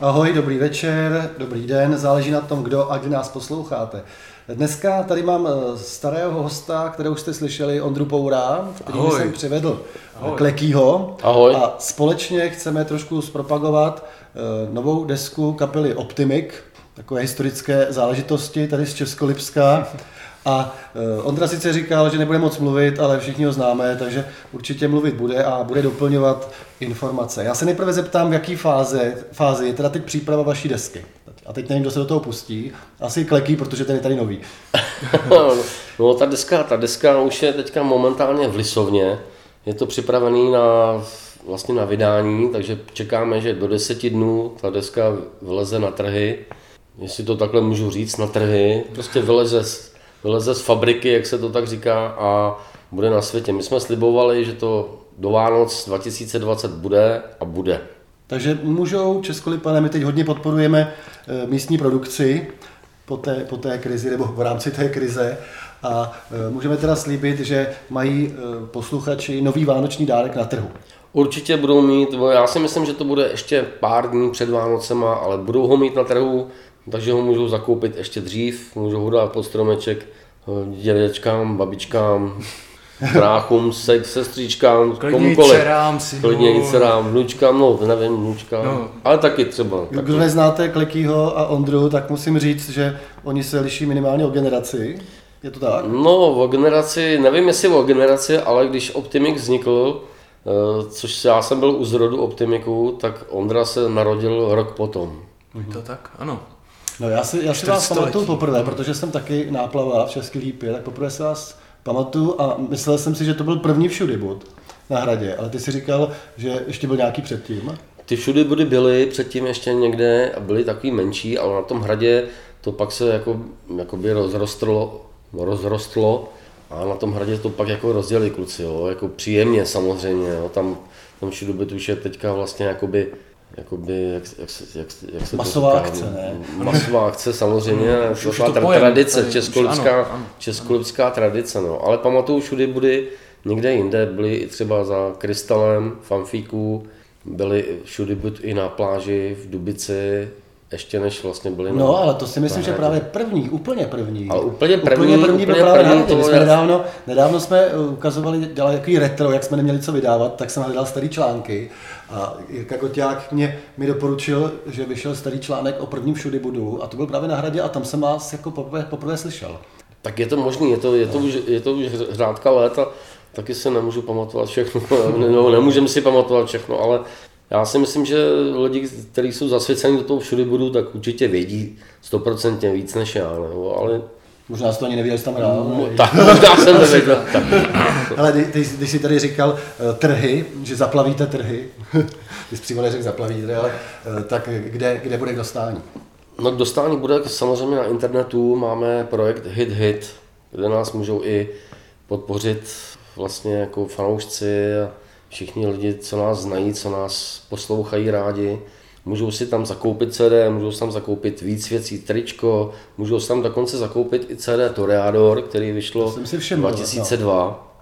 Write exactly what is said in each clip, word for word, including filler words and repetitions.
Ahoj, dobrý večer, dobrý den, záleží na tom, kdo a kdy nás posloucháte. Dneska tady mám starého hosta, kterého jste slyšeli, Ondru Poura, který mi jsem přivedl, ahoj. Klekýho. Ahoj. A společně chceme trošku zpropagovat novou desku kapely Optimik, takové historické záležitosti tady z Českolipská. A Ondra sice říkal, že nebude moc mluvit, ale všichni ho známe, takže určitě mluvit bude a bude doplňovat informace. Já se nejprve zeptám, v jaké fázi, fázi je teda teď příprava vaší desky. A teď nevím, kdo se do toho pustí. Asi Kleký, protože ten je tady nový. No ta deska, ta deska už je teďka momentálně v lisovně. Je to připravený na, vlastně na vydání, takže čekáme, že do deseti dnů ta deska vyleze na trhy. Jestli to takhle můžu říct, na trhy. Prostě vyleze z, vyleze z fabriky, jak se to tak říká, a bude na světě. My jsme slibovali, že to do Vánoc dva tisíce dvacet bude a bude. Takže můžou Českolipané, my teď hodně podporujeme místní produkci po té, po té krizi, nebo v rámci té krize, a můžeme teda slíbit, že mají posluchači nový vánoční dárek na trhu. Určitě budou mít, já si myslím, že to bude ještě pár dní před Vánocema, ale budou ho mít na trhu, takže ho můžou zakoupit ještě dřív, můžou ho dát pod stromeček dědečkám, babičkám, bráchům, sex, sestříčkám, komukoliv, klidně i dcerám, vnučkám, no nevím, vnučkám, no. Ale taky třeba. Taky. Kdo neznáte Klekýho a Ondru, tak musím říct, že oni se liší minimálně o generaci, je to tak? No o generaci, nevím jestli o generaci, ale když Optimik vznikl, což já jsem byl u zrodu Optimiku, tak Ondra se narodil rok potom. Je to tak, ano. No já si, já si vás pamatuju poprvé, protože jsem taky náplava v Český Lípě, tak poprvé se vás pamatuju a myslel jsem si, že to byl první Všudybud na Hradě, ale ty si říkal, že ještě byl nějaký předtím. Ty Všudybudy byly předtím ještě někde a byly takový menší, ale na tom Hradě to pak se jako, jakoby rozrostlo, rozrostlo a na tom Hradě to pak jako rozdělili kluci, jo, jako příjemně samozřejmě, jo, tam, tam Všudybud už je teďka vlastně jakoby jakoby, jak, jak, jak, jak se masová to akce, ne? Masová akce samozřejmě, taková tra- tradice, tady, českolipská, ano, ano, českolipská ano. tradice, no. Ale pamatuju, všudy budy, někde jinde byly i třeba za Krystalem, Fanfíku, byly všudy bud i na pláži, v Dubici, ještě než vlastně byly na... No, ale to si myslím, že právě první, úplně první. Ale úplně první, úplně první, úplně právě první, to jsme nedávno, nedávno jsme ukazovali, dělali takový retro, jak jsme neměli co vydávat, tak jsem hledal starý články a Jirka Kotěák mě mi doporučil, že vyšel starý článek o prvním Všudybudu a to byl právě na Hradě a tam jsem vás jako poprvé, poprvé slyšel. Tak je to možný, je to, je to, už, je to už řádka let a taky se nemůžu pamatovat všechno, no, nemůžeme si pamatovat všechno, ale... Já si myslím, že lidi, kteří jsou zasvěceni do toho Všudybudu, tak určitě vědí sto procent víc než já, nebo, ale... Možná jsi to ani nevěděl, že tam hrál. No, tak, možná jsem nevěděl. Ale když ty, ty jsi tady říkal uh, trhy, že zaplavíte trhy, ty jsi přímo neřekl zaplavíte, ale uh, tak kde, kde bude k dostání? No k dostání bude samozřejmě na internetu, máme projekt HitHit, kde nás můžou i podpořit vlastně jako fanoušci a všichni lidi, co nás znají, co nás poslouchají rádi, můžou si tam zakoupit C D, můžou si tam zakoupit víc věcí, tričko, můžou si tam dokonce zakoupit i C D Toreador, který vyšlo dva tisíce dva.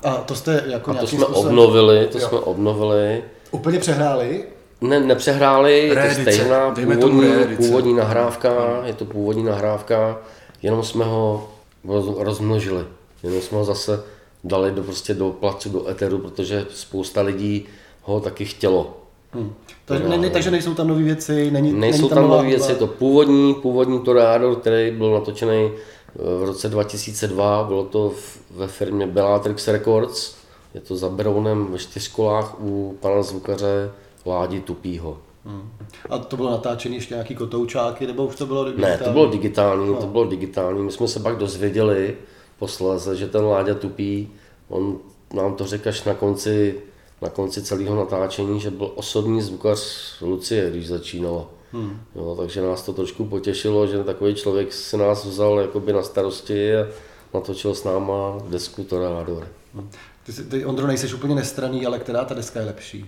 No. A to jste jako a to jsme způsob... obnovili, to jo. jsme obnovili. Úplně přehráli? Ne, nepřehráli, je to stejná původní, původní nahrávka, je to původní nahrávka, jenom jsme ho roz, rozmnožili, jenom jsme ho zase dali do, prostě do placu, do eteru, protože spousta lidí ho taky chtělo. Hmm. Takže, ne, ne, takže nejsou tam nové věci? Není, nejsou není tam, tam nové věci, je to původní, původní Toreador, který byl natočený v roce dva tisíce dva, bylo to v, ve firmě Bellatrix Records, je to za Berounem ve Čtyřkolách u pana zvukaře Ládi Tupýho. Hmm. A to bylo natáčené ještě nějaký kotoučáky, nebo už to bylo digitální? Ne, to bylo digitální, no. to bylo digitální, my jsme se pak dozvěděli, posléze, že ten Láďa Tupý, on nám to řekl až na konci, na konci celého natáčení, že byl osobní zvukař Lucie, když začínalo. Hmm. Jo, takže nás to trošku potěšilo, že takový člověk si nás vzal jakoby na starosti a natočil s náma desku Toreador. Hmm. Ty, ty, Ondro, nejseš úplně nestranný, ale která ta deska je lepší?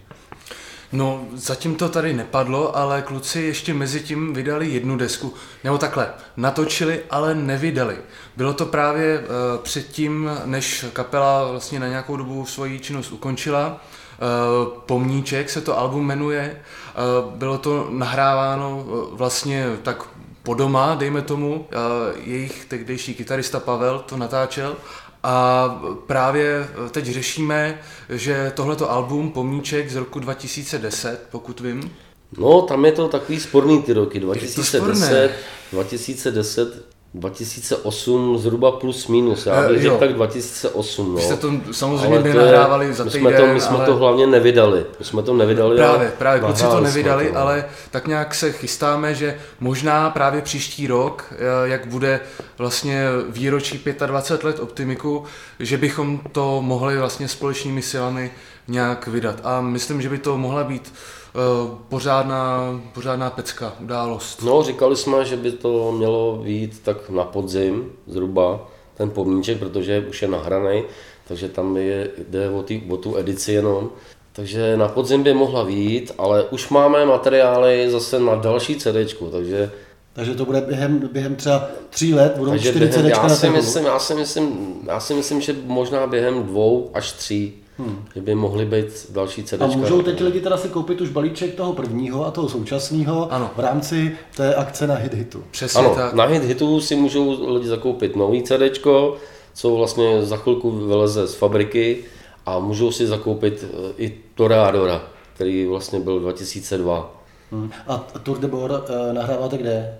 No, zatím to tady nepadlo, ale kluci ještě mezi tím vydali jednu desku, nebo takhle, natočili, ale nevydali. Bylo to právě e, předtím, než kapela vlastně na nějakou dobu svoji činnost ukončila Pomníček se to album jmenuje. Bylo to nahráváno vlastně tak po doma, dejme tomu. Jejich tehdejší kytarista Pavel to natáčel. A právě teď řešíme, že tohleto album Pomníček z roku dva tisíce deset, pokud vím. No, tam je to takový sporný ty roky. dva tisíce deset, dva tisíce deset. dva tisíce osm zhruba plus minus, já bych řekl tak dva tisíce osm. No. Vy jste to samozřejmě nenahrávali za týden. My jsme, to, my jsme ale... to hlavně nevydali. My jsme to nevydali. Právě, právě kluci to nevydali, to, ale tak nějak se chystáme, že možná právě příští rok, jak bude vlastně výročí dvacet pět let Optimiku, že bychom to mohli vlastně společnými silami nějak vydat. A myslím, že by to mohla být pořádná, pořádná pecka, událost. No, říkali jsme, že by to mělo být tak na podzim zhruba, ten Pomníček, protože už je nahranej, takže tam je, jde o, tý, o tu edici jenom. Takže na podzim by mohla být, ale už máme materiály zase na další CDčku, takže... Takže to bude během, během třeba tří let, budou čtyři CDčka na trhu. Já si myslím, já si myslím, že možná během dvou až tří. Hmm. Že by mohly být další CDčka. A můžou teď lidi teda si koupit už balíček toho prvního a toho současného v rámci té akce na HitHitu. Přesně ano, tak. Na HitHitu si můžou lidi zakoupit nový CDčko, co vlastně za chvilku vyleze z fabriky, a můžou si zakoupit i Toreadora, který vlastně byl dva tisíce dva. Hmm. A Tour de Bor nahráváte kde?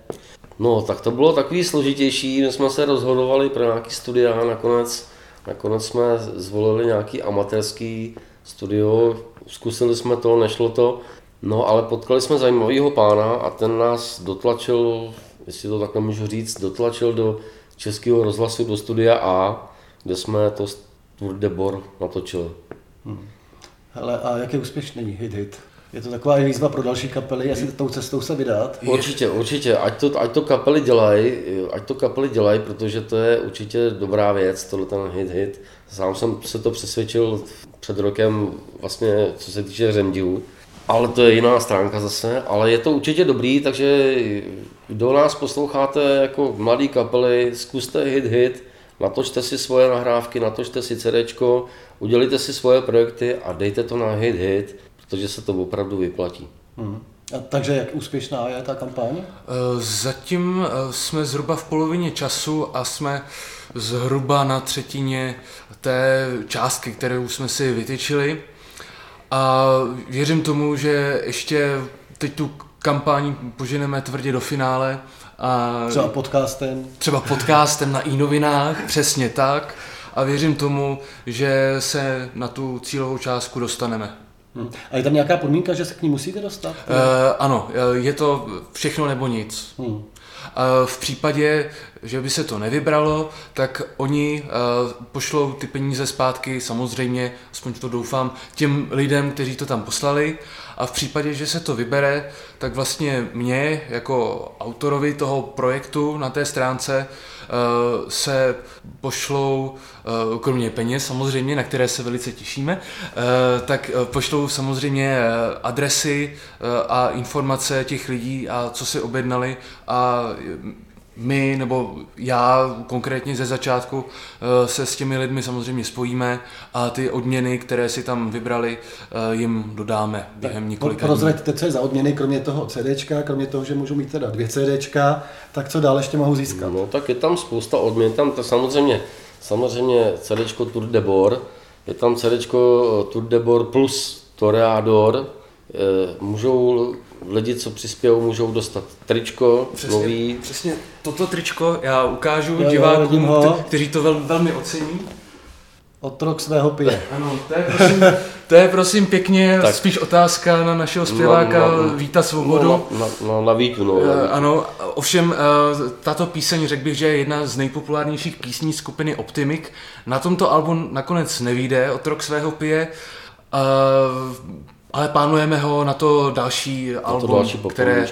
No, tak to bylo takový složitější, my jsme se rozhodovali pro nějaký studia a nakonec Nakonec jsme zvolili nějaký amatérský studio, zkusili jsme to, nešlo to, no ale potkali jsme zajímavého pána a ten nás dotlačil, jestli to takhle můžu říct, dotlačil do Českého rozhlasu, do studia A, kde jsme to Tour de Bor natočili. Hmm. Hele, a jak je úspěšný HitHit? Je to taková výzva pro další kapely, jestli tou cestou se vydat? Určitě, určitě, ať to, ať to kapely dělají, ať to kapely dělají, protože to je určitě dobrá věc, tohle ten HitHit. Sám jsem se to přesvědčil před rokem, vlastně co se týče Řemdihu, ale to je jiná stránka zase, ale je to určitě dobrý, takže kdo nás posloucháte jako mladý kapely, zkuste HitHit, natočte si svoje nahrávky, natočte si CDčko, udělejte si svoje projekty a dejte to na HitHit. Protože se to opravdu vyplatí. Hmm. A takže jak úspěšná je ta kampaň? Zatím jsme zhruba v polovině času a jsme zhruba na třetině té částky, kterou jsme si vytyčili. A věřím tomu, že ještě teď tu kampaň poženeme tvrdě do finále. A třeba podcastem. Třeba podcastem na iNovinách, přesně tak. A věřím tomu, že se na tu cílovou částku dostaneme. Hmm. A je tam nějaká podmínka, že se k ní musíte dostat? Uh, ano, je to všechno nebo nic. Hmm. Uh, v případě, že by se to nevybralo, tak oni uh, pošlou ty peníze zpátky, samozřejmě, aspoň to doufám, těm lidem, kteří to tam poslali. A v případě, že se to vybere, tak vlastně mě, jako autorovi toho projektu na té stránce, se pošlou, kromě peněz samozřejmě, na které se velice těšíme, tak pošlou samozřejmě adresy a informace těch lidí a co si objednali, a my, nebo já konkrétně ze začátku, se s těmi lidmi samozřejmě spojíme a ty odměny, které si tam vybrali, jim dodáme během několika dní. Prozraďte, co je za odměny, kromě toho CDčka, kromě toho, že můžu mít teda dvě CDčka, tak co dál ještě mohu získat? No tak je tam spousta odměn, tam tak samozřejmě, samozřejmě CDčko Tour de Bor, je tam CDčko Tour de Bor plus Toreador, můžou lidi, co přispějou, můžou dostat tričko přesně, nový. Přesně toto tričko já ukážu já, divákům, já t- kteří to vel, velmi ocení. Otrok svého pije. Ano, to je prosím, to je, prosím pěkně tak. Spíš otázka na našeho zpěváka no, no, Víta Svobodu. No, na, na, na Vítu, no. E, ano, ovšem e, tato píseň, řekl bych, že je jedna z nejpopulárnějších písní skupiny Optimik. Na tomto albu nakonec nevyjde Otrok svého pije. E, Ale plánujeme ho na to další na to album, další které,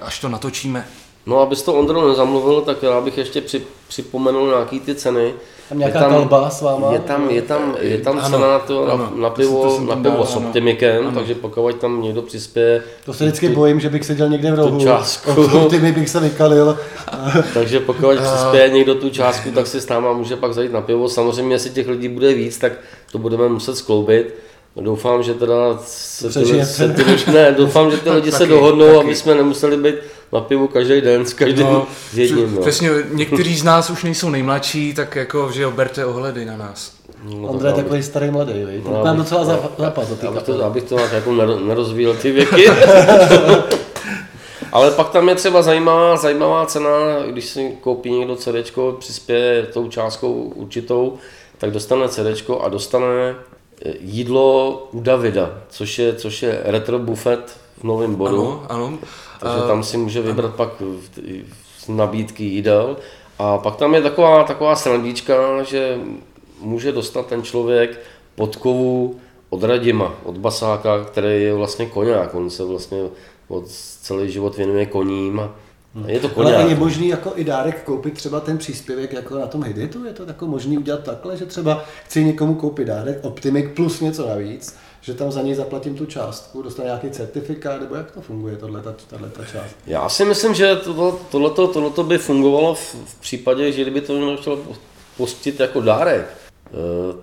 až to natočíme. No, abys to, Ondro, nezamluvil, tak já bych ještě při, připomenul nějaký ty ceny. Tam nějaká je tam, kalba s váma? Je tam, je tam, je tam ano, cena na, to, ano, na, na pivo, to na pivo dál, s Optimikem, ano. Takže pokud tam někdo přispěje... To se vždycky ty, bojím, že bych seděl někde v rohu, od Optimy bych se vykalil. Takže pokud přispěje někdo tu částku, tak si s náma může pak zajít na pivo. Samozřejmě, jestli těch lidí bude víc, tak to budeme muset skloubit. Doufám, že teda se ty, se ty, ne, doufám, že ty lidi taky, se dohodnou, taky. Aby jsme nemuseli být na pivu každý den s každým no, jedním. No. Přesně, někteří z nás už nejsou nejmladší, tak jako, že jo, berte ohledy na nás. No, Ondra je takový starý mladý, víš? No, mám docela zápas do té kapely. Abych to jako nerozvíjel ty věky. Ale pak tam je třeba zajímavá, zajímavá cena, když si koupí někdo CDčko, přispěje tou částkou určitou, tak dostane CDčko a dostane jídlo u Davida, což je, což je retro bufet v Novém Boru. Ano, ano. Takže tam si může vybrat pak nabídky jídel. A pak tam je taková, taková srandička, že může dostat ten člověk podkovu od Radima, od basáka, který je vlastně koňák. On se vlastně od celý život věnuje koním. Je to koňák. Ale je možný jako i dárek koupit třeba ten příspěvek jako na tom HitHitu? Je to jako možný udělat takhle, že třeba chci někomu koupit dárek, Optimik plus něco navíc, že tam za něj zaplatím tu částku, dostanu nějaký certifikát, nebo jak to funguje, tato, tato část? Já si myslím, že tohleto, tohleto, tohleto by fungovalo v, v případě, že kdyby to nechtělo pustit jako dárek,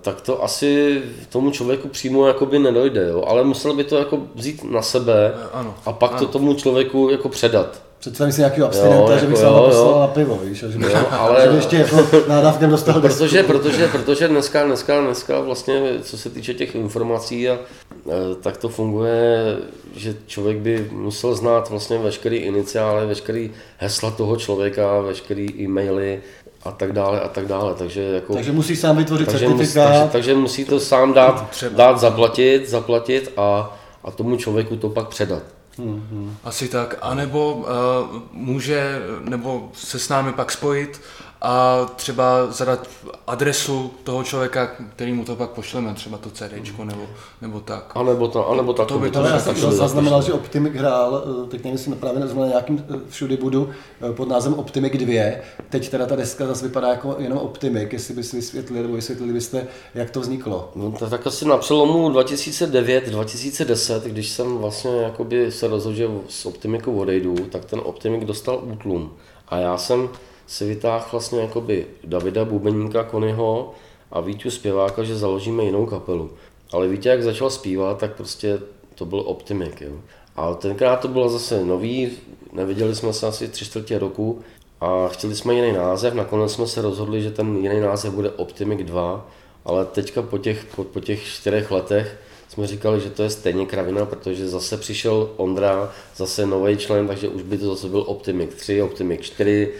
tak to asi tomu člověku přímo jakoby nedojde, jo? Ale musel by to jako vzít na sebe ano, a pak ano. to tomu člověku jako předat. Představím si nějakého abstinenta, jo, jako, že bych se ho poslal na pivo, víš, že bych jo, ale, že by ještě jako nádavkem dostal desku. Protože, protože, protože dneska, dneska, dneska vlastně, co se týče těch informací, a, tak to funguje, že člověk by musel znát vlastně veškerý iniciály, veškerý hesla toho člověka, veškerý e-maily a tak dále a tak dále, takže jako... Takže musí sám vytvořit certifikát. Mus, takže, takže musí to sám dát, dát zaplatit, zaplatit a, a tomu člověku to pak předat. Mm-hmm. Asi tak, anebo uh, může, nebo se s námi pak spojit a třeba zadat adresu toho člověka, který mu to pak pošleme, třeba to CDčko, mm-hmm. nebo, nebo tak. A nebo to, anebo tak. To by to zaznamenal, že Optimik hrál, teď nevím, jestli právě na nějakým Všudybudu pod názvem Optimik dva, teď teda ta deska zase vypadá jako jenom Optimik, jestli bys vysvětlili, nebo vysvětlili byste, jak to vzniklo. No to tak asi na přelomu dva tisíce devět dva tisíce deset, když jsem vlastně jakoby se rozhodl, že s Optimikou odejdu, tak ten Optimik dostal útlum a já jsem si vytáhl vlastně jakoby Davida Búbeníka, Koneho a Víťu zpěváka, že založíme jinou kapelu. Ale Víťa, jak začal zpívat, tak prostě to byl Optimik, jo. A tenkrát to bylo zase nový, neviděli jsme se asi tři čtvrtě roku a chtěli jsme jiný název, nakonec jsme se rozhodli, že ten jiný název bude Optimik dva, ale teďka po těch, po, po těch čtyřech letech jsme říkali, že to je stejně kravina, protože zase přišel Ondra, zase nový člen, takže už by to zase byl Optimik tři, Optimik čtyři,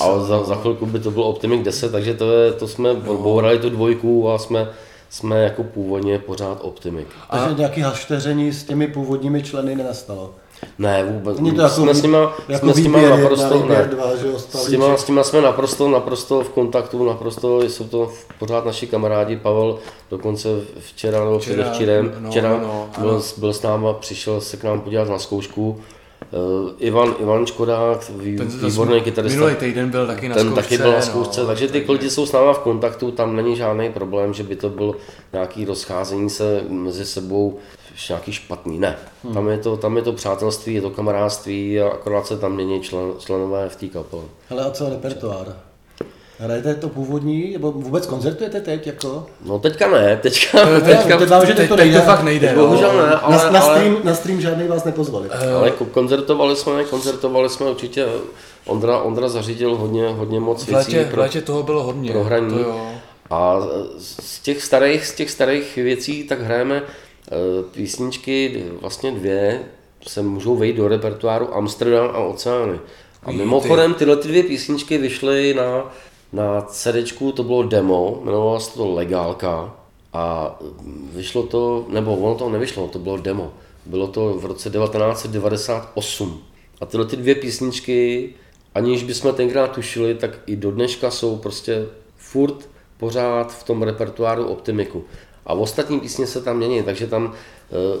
ale za, za chvilku by to byl Optimik deset, takže to, je, to jsme odbourali no. tu dvojku a jsme, jsme jako původně pořád Optimik. A takže nějaké hašteření s těmi původními členy nenastalo? Ne, vůbec. Není to jako, jsme s nima, jako jsme výběr, s nima naprosto, ne, dva, že s, nima, s nima jsme naprosto, naprosto v kontaktu, naprosto jsou to pořád naši kamarádi. Pavel dokonce včera nebo předevčírem, včera, no, včera no, no, byl, byl s náma, přišel se k nám podívat na zkoušku. Uh, Ivan, Ivan Škodák, výborný kytarista. Minulý týden byl taky na zkoušce. Ten taky byl na zkoušce, no, takže ty lidi jsou s náma v kontaktu, tam není žádný problém, že by to bylo nějaké rozcházení se mezi sebou nějaký špatný, ne. Hmm. Tam, je to, tam je to přátelství, je to kamarádství a akorát se tam mění člen, členové v té kapele. Hele a co repertoár? Hrajete to původní, nebo vůbec koncertujete teď jako? No teďka ne, teďka, teďka, teďka, teďka, teďka, teďka to nejde, fakt nejde. Bohužel ne, ale, na, na, stream, ale, na stream žádný vás nepozvali. Ale koncertovali jsme, koncertovali jsme určitě, Ondra, Ondra zařídil hodně, hodně moc věcí. V létě toho bylo hodně. Pro hraní. A z těch starých, z těch starých věcí tak hrajeme písničky, vlastně dvě, se můžou vejít do repertoáru Amsterdam a Oceány. A mimochodem tyhle ty dvě písničky vyšly na, na CDčku, to bylo demo, jmenovalo se to Legálka a vyšlo to, nebo ono to nevyšlo, to bylo demo. Bylo to v roce devatenáct devadesát osm a tyhle ty dvě písničky, aniž bychom tenkrát tušili, tak i do dneška jsou prostě furt pořád v tom repertoáru Optimiku. A ostatní písně se tam mění, takže tam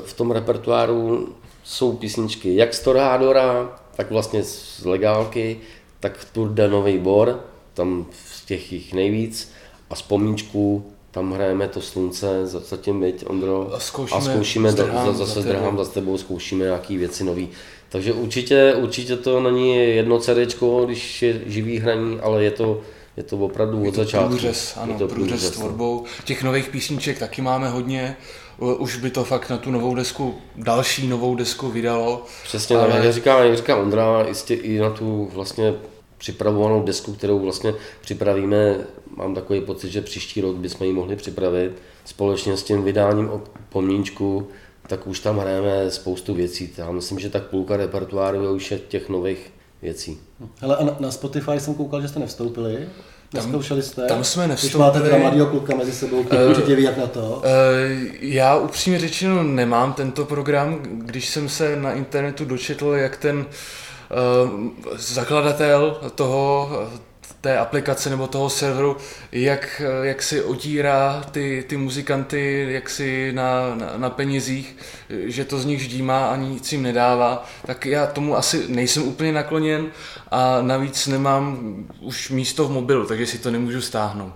v tom repertoáru jsou písničky jak z Torádora, tak vlastně z Legálky, tak tu jde Novej Bor, tam z těch jich nejvíc, a z Pomníčku tam hrajeme to slunce, zatím byť Ondro, a zkoušíme, a zkoušíme zdrhám, zase drhám za tebou, zkoušíme nějaký věci nový. Takže určitě, určitě to není jedno CDčko, když je živý hraní, ale je to Je to opravdu od začátku. Je to průřez, ano, průřez s tvorbou. Těch nových písniček taky máme hodně. už by to fakt na tu novou desku, další novou desku vydalo. Přesně, ale... tak, jak říká, jak říká Ondra, jistě i na tu vlastně připravovanou desku, kterou vlastně připravíme, mám takový pocit, že příští rok bychom ji mohli připravit, společně s tím vydáním o Pomníčku, tak už tam hrajeme spoustu věcí. Já myslím, že tak půlka repertoáru už je těch nových věcí. Hele, a na, na Spotify jsem koukal, že jste nevstoupili. Neskoušeli jste? Tam jsme nevstoupili. Když máte teda mladýho kluka mezi sebou, který uh, určitě ví, jak na to. Uh, já upřímně řečeno nemám tento program. Když jsem se na internetu dočetl, jak ten uh, zakladatel toho, té aplikace nebo toho serveru, jak, jak si otírá ty, ty muzikanty, jak si na, na, na penězích, že to z nich ždímá a nic jim nedává, tak já tomu asi nejsem úplně nakloněn a navíc nemám už místo v mobilu, takže si to nemůžu stáhnout.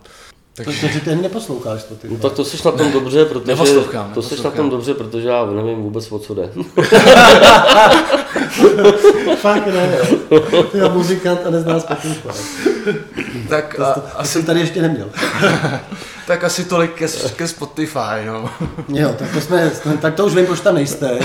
Takže ty ten neposloucháš to ty. No tak to seš na tom ne, dobře, protože neposlouchám, to seš na tom dobře, protože já nevím vůbec, o co jde. Fakt ne. Ty je muzikant a nezná Spotify. Tak to, a, to, asi jsem tady ještě neměl. Tak asi tolik ke, ke Spotify, no. Jo, tak to jsme, tak to už vím, proč tam nejste.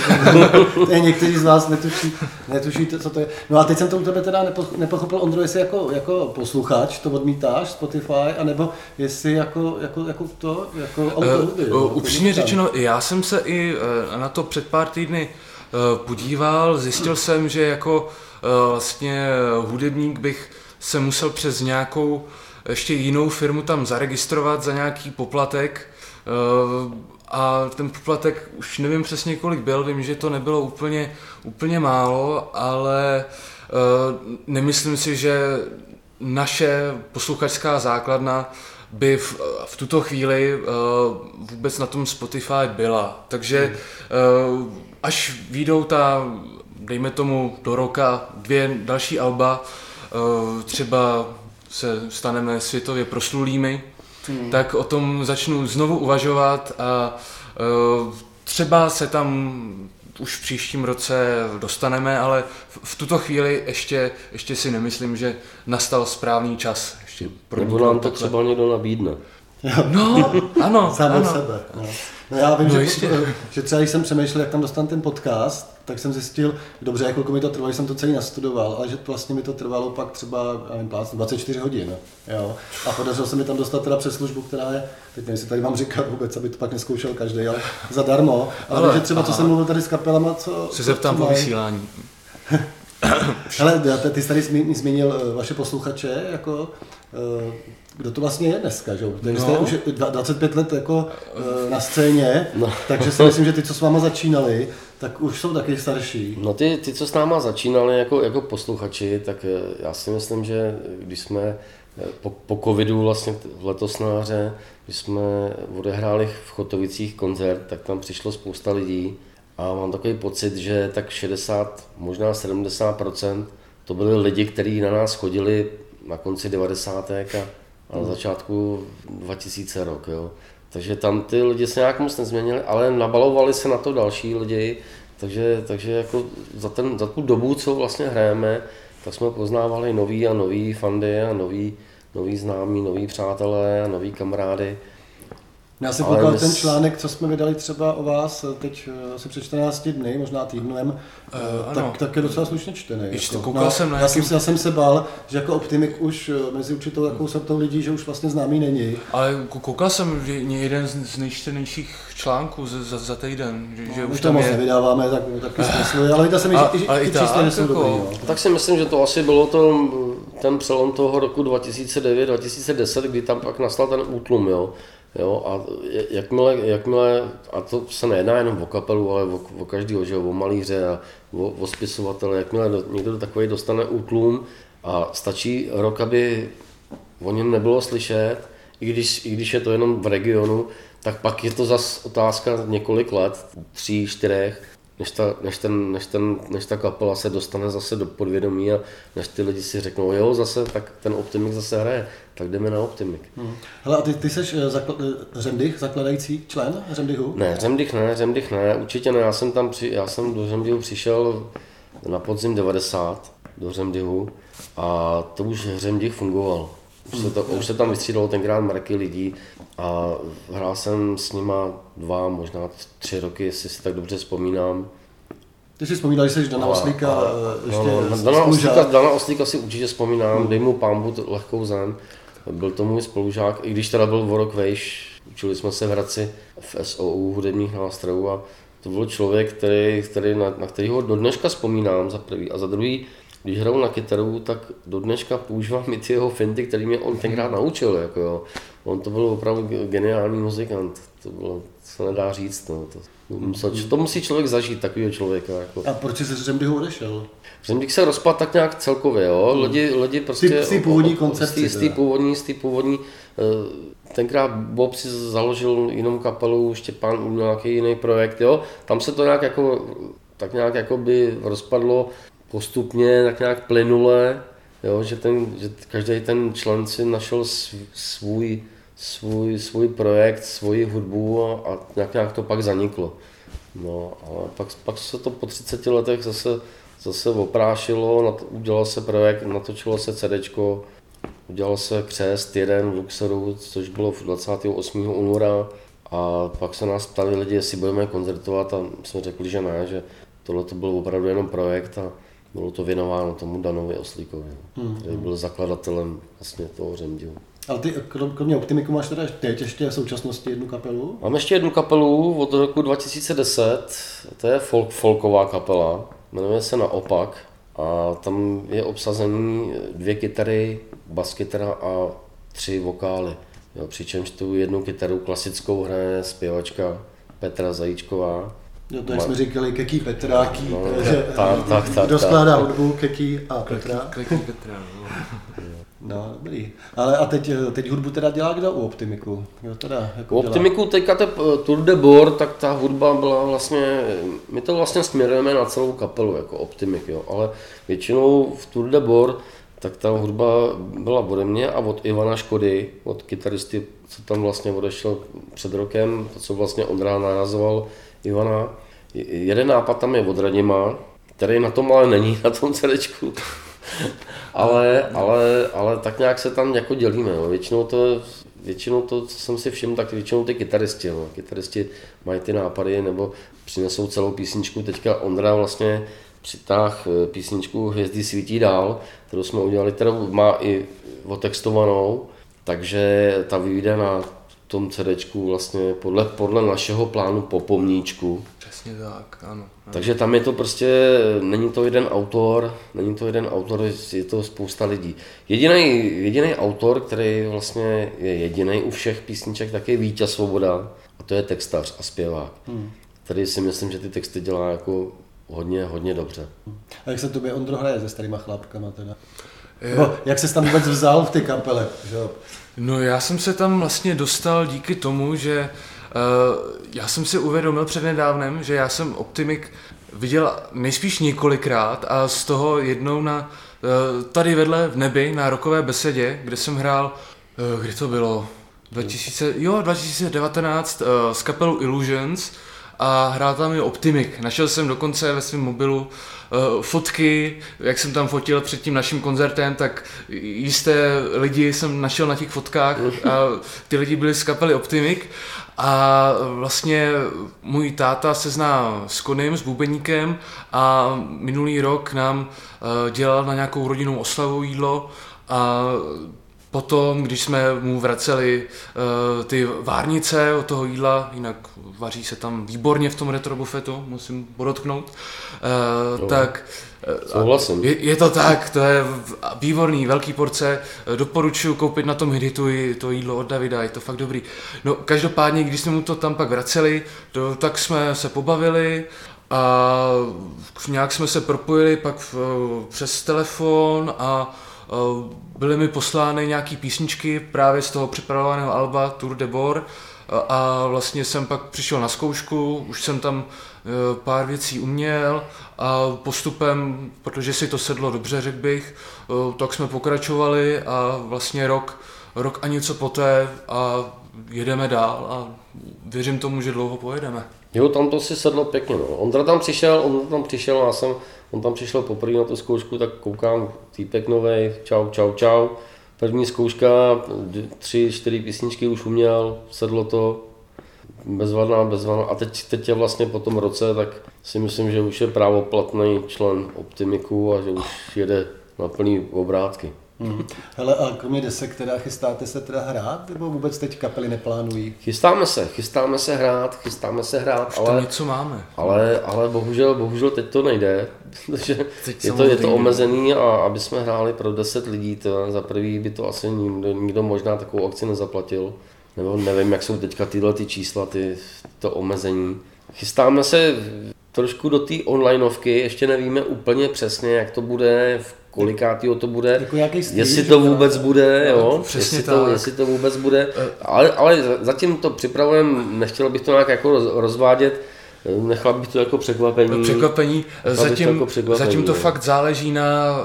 Někteří z vás netuší, netuší to, co to je. No a teď jsem to u tebe teda nepochopil, Ondro, jestli jako, jako posluchač to odmítáš Spotify, anebo jestli jako, jako, jako to, jako autohudby. Uh, uh, upřímně řečeno, já jsem se i uh, na to před pár týdny uh, podíval, zjistil jsem, že jako uh, vlastně hudebník bych se musel přes nějakou ještě jinou firmu tam zaregistrovat za nějaký poplatek a ten poplatek už nevím přesně kolik byl, vím, že to nebylo úplně, úplně málo, ale nemyslím si, že naše posluchačská základna by v, v tuto chvíli vůbec na tom Spotify byla, takže až vyjdou ta, dejme tomu do roka, dvě další alba, třeba se staneme světově proslulými, hmm. tak o tom začnu znovu uvažovat a uh, třeba se tam už v příštím roce dostaneme, ale v, v tuto chvíli ještě, ještě si nemyslím, že nastal správný čas. Ještě nebo nám to třeba někdo nabídne. No, ano, sám sebe. No. No já vím, no že, že třeba když jsem přemýšlel, jak tam dostanu ten podcast, tak jsem zjistil, dobře, jak dlouho mi to trvalo, že jsem to celý nastudoval, ale že vlastně mi to trvalo pak třeba nevím, dvacet čtyři hodin. Jo? A podařilo se mi tam dostat teda přes službu, která je, teď nevím, jestli tady mám říkat vůbec, aby to pak neskoušel každý, ale zadarmo. Ale, ale že třeba aha. to jsem mluvil tady s kapelama, co... Se zeptám po vysílání. Hele, ty jsi tady zmínil vaše posluchače, jako... Kdo to vlastně je dneska, že jo? Protože jste no. už dvacet pět let jako na scéně, no. takže si myslím, že ty, co s váma začínali, tak už jsou taky starší. No ty, ty co s náma začínali jako, jako posluchači, tak já si myslím, že když jsme po, po covidu vlastně letos na jaře, když jsme odehráli v Chotovicích koncert, tak tam přišlo spousta lidí a mám takový pocit, že tak šedesát, možná sedmdesát procent to byli lidi, kteří na nás chodili na konci devadesátek a na začátku dva tisíce rok, jo. Takže tam ty lidi se nějak moc nezměnili, ale nabalovali se na to další lidi, takže, takže jako za, ten, za tu dobu, co vlastně hrajeme, tak jsme poznávali nový a nový fandy a nový, nový známí, nový přátelé a nový kamarády. Já jsem koukal ten článek, co jsme vydali třeba o vás teď asi před čtrnácti dny, možná týdnem, uh, tak, tak je docela slušně čtený. Jako. No, jsem já, jakým... jsem, já jsem se bál, že jako Optimik už mezi určitou takovou sortou lidí, že už vlastně známý není. Ale koukal jsem, že jeden z nejčtenějších článků za, za, za týden. Že, no, že už to moc je... nevydáváme, tak, taky smysl, ale viděl jsem, že i, i, i ty čísla nejsou dobrý. Jo. Tak si myslím, že to asi bylo to, ten přelom toho roku dva tisíce devět dva tisíce deset, kdy tam pak nastal ten útlum. Jo. Jo, a jakmile, jakmile, a to se nejedná jenom o kapelu, ale o, o každého, že jo, o malíře a o, o spisovatele, jakmile do, někdo takový dostane útlum a stačí rok, aby o něm nebylo slyšet, i když, i když je to jenom v regionu, tak pak je to zas otázka několik let, tří, čtyřech, než ta, než ten, než ten, než ta kapela se dostane zase do podvědomí a než ty lidi si řeknou, jo, zase, tak ten Optimik zase hraje, tak jdeme na Optimik. Hmm. Hele, a ty, ty seš zakl- Řemdih, zakladající člen Řemdihu? Ne, Řemdih ne, Řemdih ne, určitě ne, já jsem tam, při, já jsem do Řemdihu přišel na podzim devadesát, do Řemdihu, a to už Řemdih fungoval. Už se, to, už se tam vystřídalo tenkrát marky lidí a hrál jsem s nima dva, možná tři roky, jestli si tak dobře vzpomínám. Ty si vzpomínal, že jsi Dana Oslíka a, ještě no, Dana Oslíka, Dana Oslíka si určitě vzpomínám, hmm. dej mu pánbu lehkou zem. Byl to můj spolužák, i když teda byl Vorok Vejš, učili jsme se v Hradci v S O U hudebních nástrojů a to byl člověk, který, který na, na kterého do dneška vzpomínám za prvý a za druhý. Když hraju na kytaru, tak do dneška používám i ty jeho finty, který mě on tenkrát naučil. Jako jo. On to byl opravdu geniální muzikant, to bylo, se nedá říct. No. To, to, musel, to musí člověk zažít, takového člověka. Jako. A proč jsi se Řemdihu odešel? Řemdih se rozpadl tak nějak celkově, jo. Lidi, lidi prostě... Z té původní koncepci. Z té původní, z té původní. Tenkrát Bob si založil jinou kapelu, Štěpán uměl nějaký jiný projekt, jo. Tam se to nějak jako, tak nějak jako by rozpadlo. Postupně, tak nějak plynule, jo, že, ten, že každý ten člen si našel svůj, svůj, svůj projekt, svoji hudbu a, a nějak, nějak to pak zaniklo. No, ale pak, pak se to po třiceti letech zase, zase oprášilo, udělal se projekt, natočilo se CDčko, udělal se křest jeden v Luxoru, což bylo dvacátého osmého února a pak se nás ptali lidi, jestli budeme koncertovat a jsme řekli, že ne, že tohle to byl opravdu jenom projekt a bylo to věnováno tomu Danovi Oslíkovi, hmm. který byl zakladatelem vlastně toho Řemdihu. Ale ty kromě Optimiku máš teda teď ještě v současnosti jednu kapelu? Mám ještě jednu kapelu od roku dva tisíce deset, to je folk, folková kapela, jmenuje se Naopak a tam je obsazený dvě kytary, baskytara a tři vokály. Jo, přičemž tu jednu kytaru klasickou hraje zpěvačka Petra Zajíčková. No to, jak jsme říkali, Keký Petra, Ký, no, že tak, tak, tak, kdo skládá hudbu, Keký a Petra. Kreký Petra, no. No, dobrý. Ale a teď, teď hudbu teda dělá kdo u Optimiku? Kdo teda jako u Optimiku teďka te, Tour de Bor, tak ta hudba byla vlastně, my to vlastně směrujeme na celou kapelu jako Optimik, jo, ale většinou v Tour de Bor, tak ta hudba byla ode mě a od Ivana Škody, od kytaristy, co tam vlastně odešel před rokem, to, co vlastně Ondra narazoval, Ivana. Jeden nápad tam je od Radima, který na tom ale není, na tom CDčku. ale, ale, ale tak nějak se tam jako dělíme. No. Většinou, to, většinou to, co jsem si všiml, tak většinou ty kytaristi. No. Kytaristi mají ty nápady nebo přinesou celou písničku. Teďka Ondra vlastně přitáh písničku Hvězdy svítí dál, kterou jsme udělali, kterou má i otextovanou, takže ta vyjde na tom CDčku vlastně podle, podle našeho plánu po Pomníčku. Přesně tak, ano, ano. Takže tam je to prostě, není to jeden autor, není to jeden autor, je to spousta lidí. Jediný, jediný autor, který vlastně je jediný u všech písniček, tak je Víťa Svoboda, a to je textař a zpěvák, hmm. který si myslím, že ty texty dělá jako hodně, hodně dobře. A jak se tobě, Ondro, hraje se starýma chlápkama teda? No, jak ses tam vůbec vzal v ty kapele? Že? No, já jsem se tam vlastně dostal díky tomu, že uh, já jsem si uvědomil přednedávnem, že já jsem Optimik viděl nejspíš několikrát a z toho jednou na uh, tady vedle v nebi na rockové besedě, kde jsem hrál, uh, kdy to bylo? dva tisíce, jo, dva tisíce devatenáct uh, s kapelou Illusions a hrál tam i Optimik. Našel jsem dokonce ve svém mobilu Uh, fotky, jak jsem tam fotil před tím naším koncertem, tak jisté lidi jsem našel na těch fotkách a ty lidi byli z kapely Optimik a vlastně můj táta se zná s Konem, s Búbeníkem a minulý rok nám uh, dělal na nějakou rodinnou oslavu jídlo a potom, když jsme mu vraceli uh, ty várnice od toho jídla, jinak vaří se tam výborně v tom retrobufetu, musím podotknout, uh, no, tak uh, je, je to tak, to je výborný, velký porce, doporučuji koupit na tom HitHitu i to jídlo od Davida, je to fakt dobrý. No, každopádně, když jsme mu to tam pak vraceli, to, tak jsme se pobavili a nějak jsme se propojili pak v, přes telefon a byly mi poslány nějaký písničky právě z toho připravovaného alba Tour de Bor a vlastně jsem pak přišel na zkoušku, už jsem tam pár věcí uměl a postupem, protože si to sedlo dobře, řekl bych, tak jsme pokračovali a vlastně rok, rok a něco poté a jedeme dál a věřím tomu, že dlouho pojedeme. Jo, tam to si sedlo pěkně, no. Ondra tam přišel, on tam přišel, já jsem, on tam přišel poprvé na tu zkoušku, tak koukám, týpek novej, čau, čau, čau, První zkouška, tři, čtyři písničky už uměl, sedlo to, bezvadná, bezvadná. A teď, teď je vlastně po tom roce, tak si myslím, že už je právoplatný člen Optimiku a že už jede na plný obrátky. Hmm. Hele, a kromě desek teda chystáte se teda hrát, nebo vůbec teď kapely neplánují? Chystáme se, chystáme se hrát, chystáme se hrát, už ale... Tam něco máme. Ale, ale bohužel, bohužel teď to nejde, protože je to, je to omezený a aby jsme hráli pro deset lidí, to za prvý by to asi nikdo, nikdo možná takovou akci nezaplatil, nebo nevím, jak jsou teďka tyhle ty čísla, ty, to omezení. Chystáme se trošku do té onlineovky, ještě nevíme úplně přesně, jak to bude, v kolikátýho to bude, jako stýl, jestli to vůbec ne? bude, no, jo, jestli to, jestli to vůbec bude, ale, ale zatím to připravujeme, nechtěl bych to nějak jako rozvádět, nechal bych to jako překvapení. Překvapení, zatím to, jako překvapení, zatím to fakt záleží na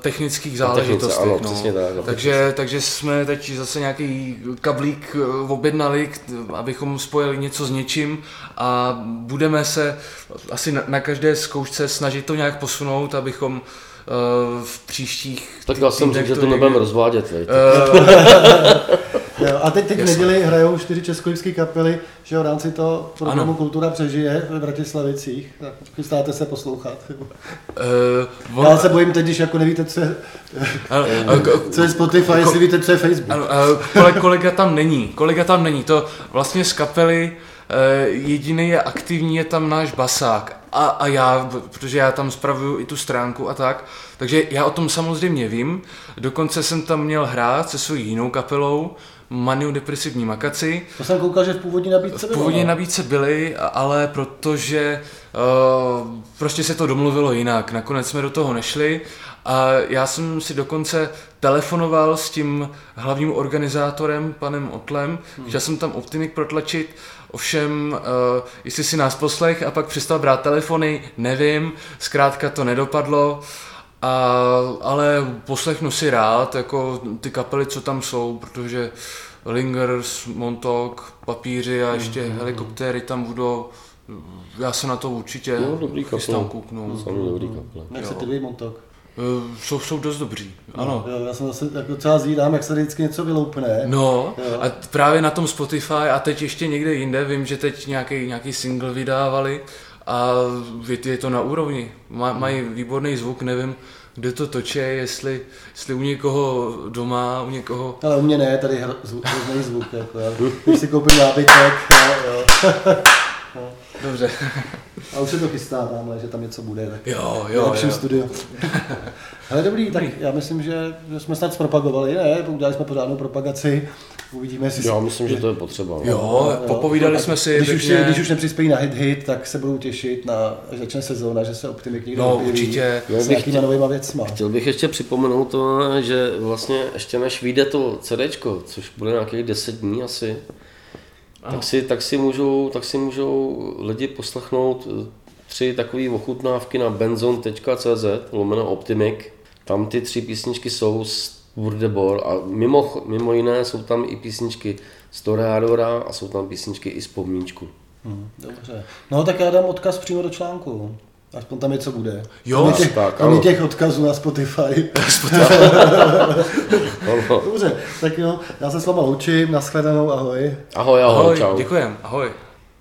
technických záležitostech, ano, no. přesně tak, no, takže, přesně. takže jsme teď zase nějaký kablík objednali, abychom spojili něco s něčím a budeme se asi na, na každé zkoušce snažit to nějak posunout, abychom v příštích... Tak já jsem řekl, že to nebudeme rozvádět, vej. A teď, teď v neděli hrajou čtyři českolipské kapely, že v rámci toho programu ano. Kultura přežije v Bratislavicích. Chystáte se poslouchat. Uh, on... Já se bojím teď, když jako nevíte, co je, ano, co je Spotify, ko... jestli víte, co je Facebook. Ano, uh, kolega tam není, kolega tam není. To vlastně z kapely uh, jediný je aktivní, je tam náš basák. A, a já, protože já tam spravuju i tu stránku a tak, takže já o tom samozřejmě vím, dokonce jsem tam měl hrát se svojí jinou kapelou, Maniu Depresivní makaci. To jsem koukal, že v původní nabídce byly. V původní nabídce byly, ale protože uh, prostě se to domluvilo jinak, nakonec jsme do toho nešli a já jsem si dokonce telefonoval s tím hlavním organizátorem, panem Otlem, hmm. že jsem tam Optimik protlačit. Ovšem, uh, jestli si nás poslech a pak přestal brát telefony, nevím, zkrátka to nedopadlo, a, ale poslechnu si rád, jako ty kapely, co tam jsou, protože Lingers, Montok, Papíři a ještě mm-hmm. Helikoptéry tam budou, já se na to určitě chystám kouknu. Jak se ty byli Montok? Jsou, jsou dost dobří, ano. Jo, já jsem zase jako třeba zvídám, jak se vždycky něco vyloupne. No, jo. A právě na tom Spotify a teď ještě někde jinde, vím, že teď nějaký, nějaký single vydávali a je, je to na úrovni. Má, mají výborný zvuk, nevím, kde to točí, jestli, jestli u někoho doma, u někoho... Ale u mě ne, tady je zvuk, hrozný zvuk, jako já. Když si koupím nábytek, jo, jo. No. Dobře. A už se to chystá tamhle, že tam něco bude, tak jo, jo, lepším studiu. Ale dobrý, tak já myslím, že jsme snad zpropagovali, ne? Udělali jsme pořádnou propagaci, uvidíme si... Já myslím, že to je potřeba. Jo, jo. Popovídali jsme si... Když už, když už nepřispějí na HitHit, tak se budou těšit na, až začne sezóna, že se Optimik někdo no, určitě s nějakýma novýma věcma. Chtěl bych ještě připomenout to, že vlastně ještě než vyjde to CDčko, což bude nějakých deset dní asi, tak si, tak, si můžou, tak si můžou lidi poslechnout tři takové ochutnávky na benzon tečka cé zet, lomeno Optimik. Tam ty tři písničky jsou z Vorok Vejš a mimo, mimo jiné jsou tam i písničky z Toreadora a jsou tam písničky i z Pomníčku. Hmm, dobře. No tak já dám odkaz přímo do článku. Aspoň tam něco bude. Jo, tam těch, tak, tam těch odkazů na Spotify. Spotify. Dobře, tak jo, já se s váma loučím, nashledanou, ahoj. Ahoj, ahoj, ahoj, čau. Děkujem, ahoj.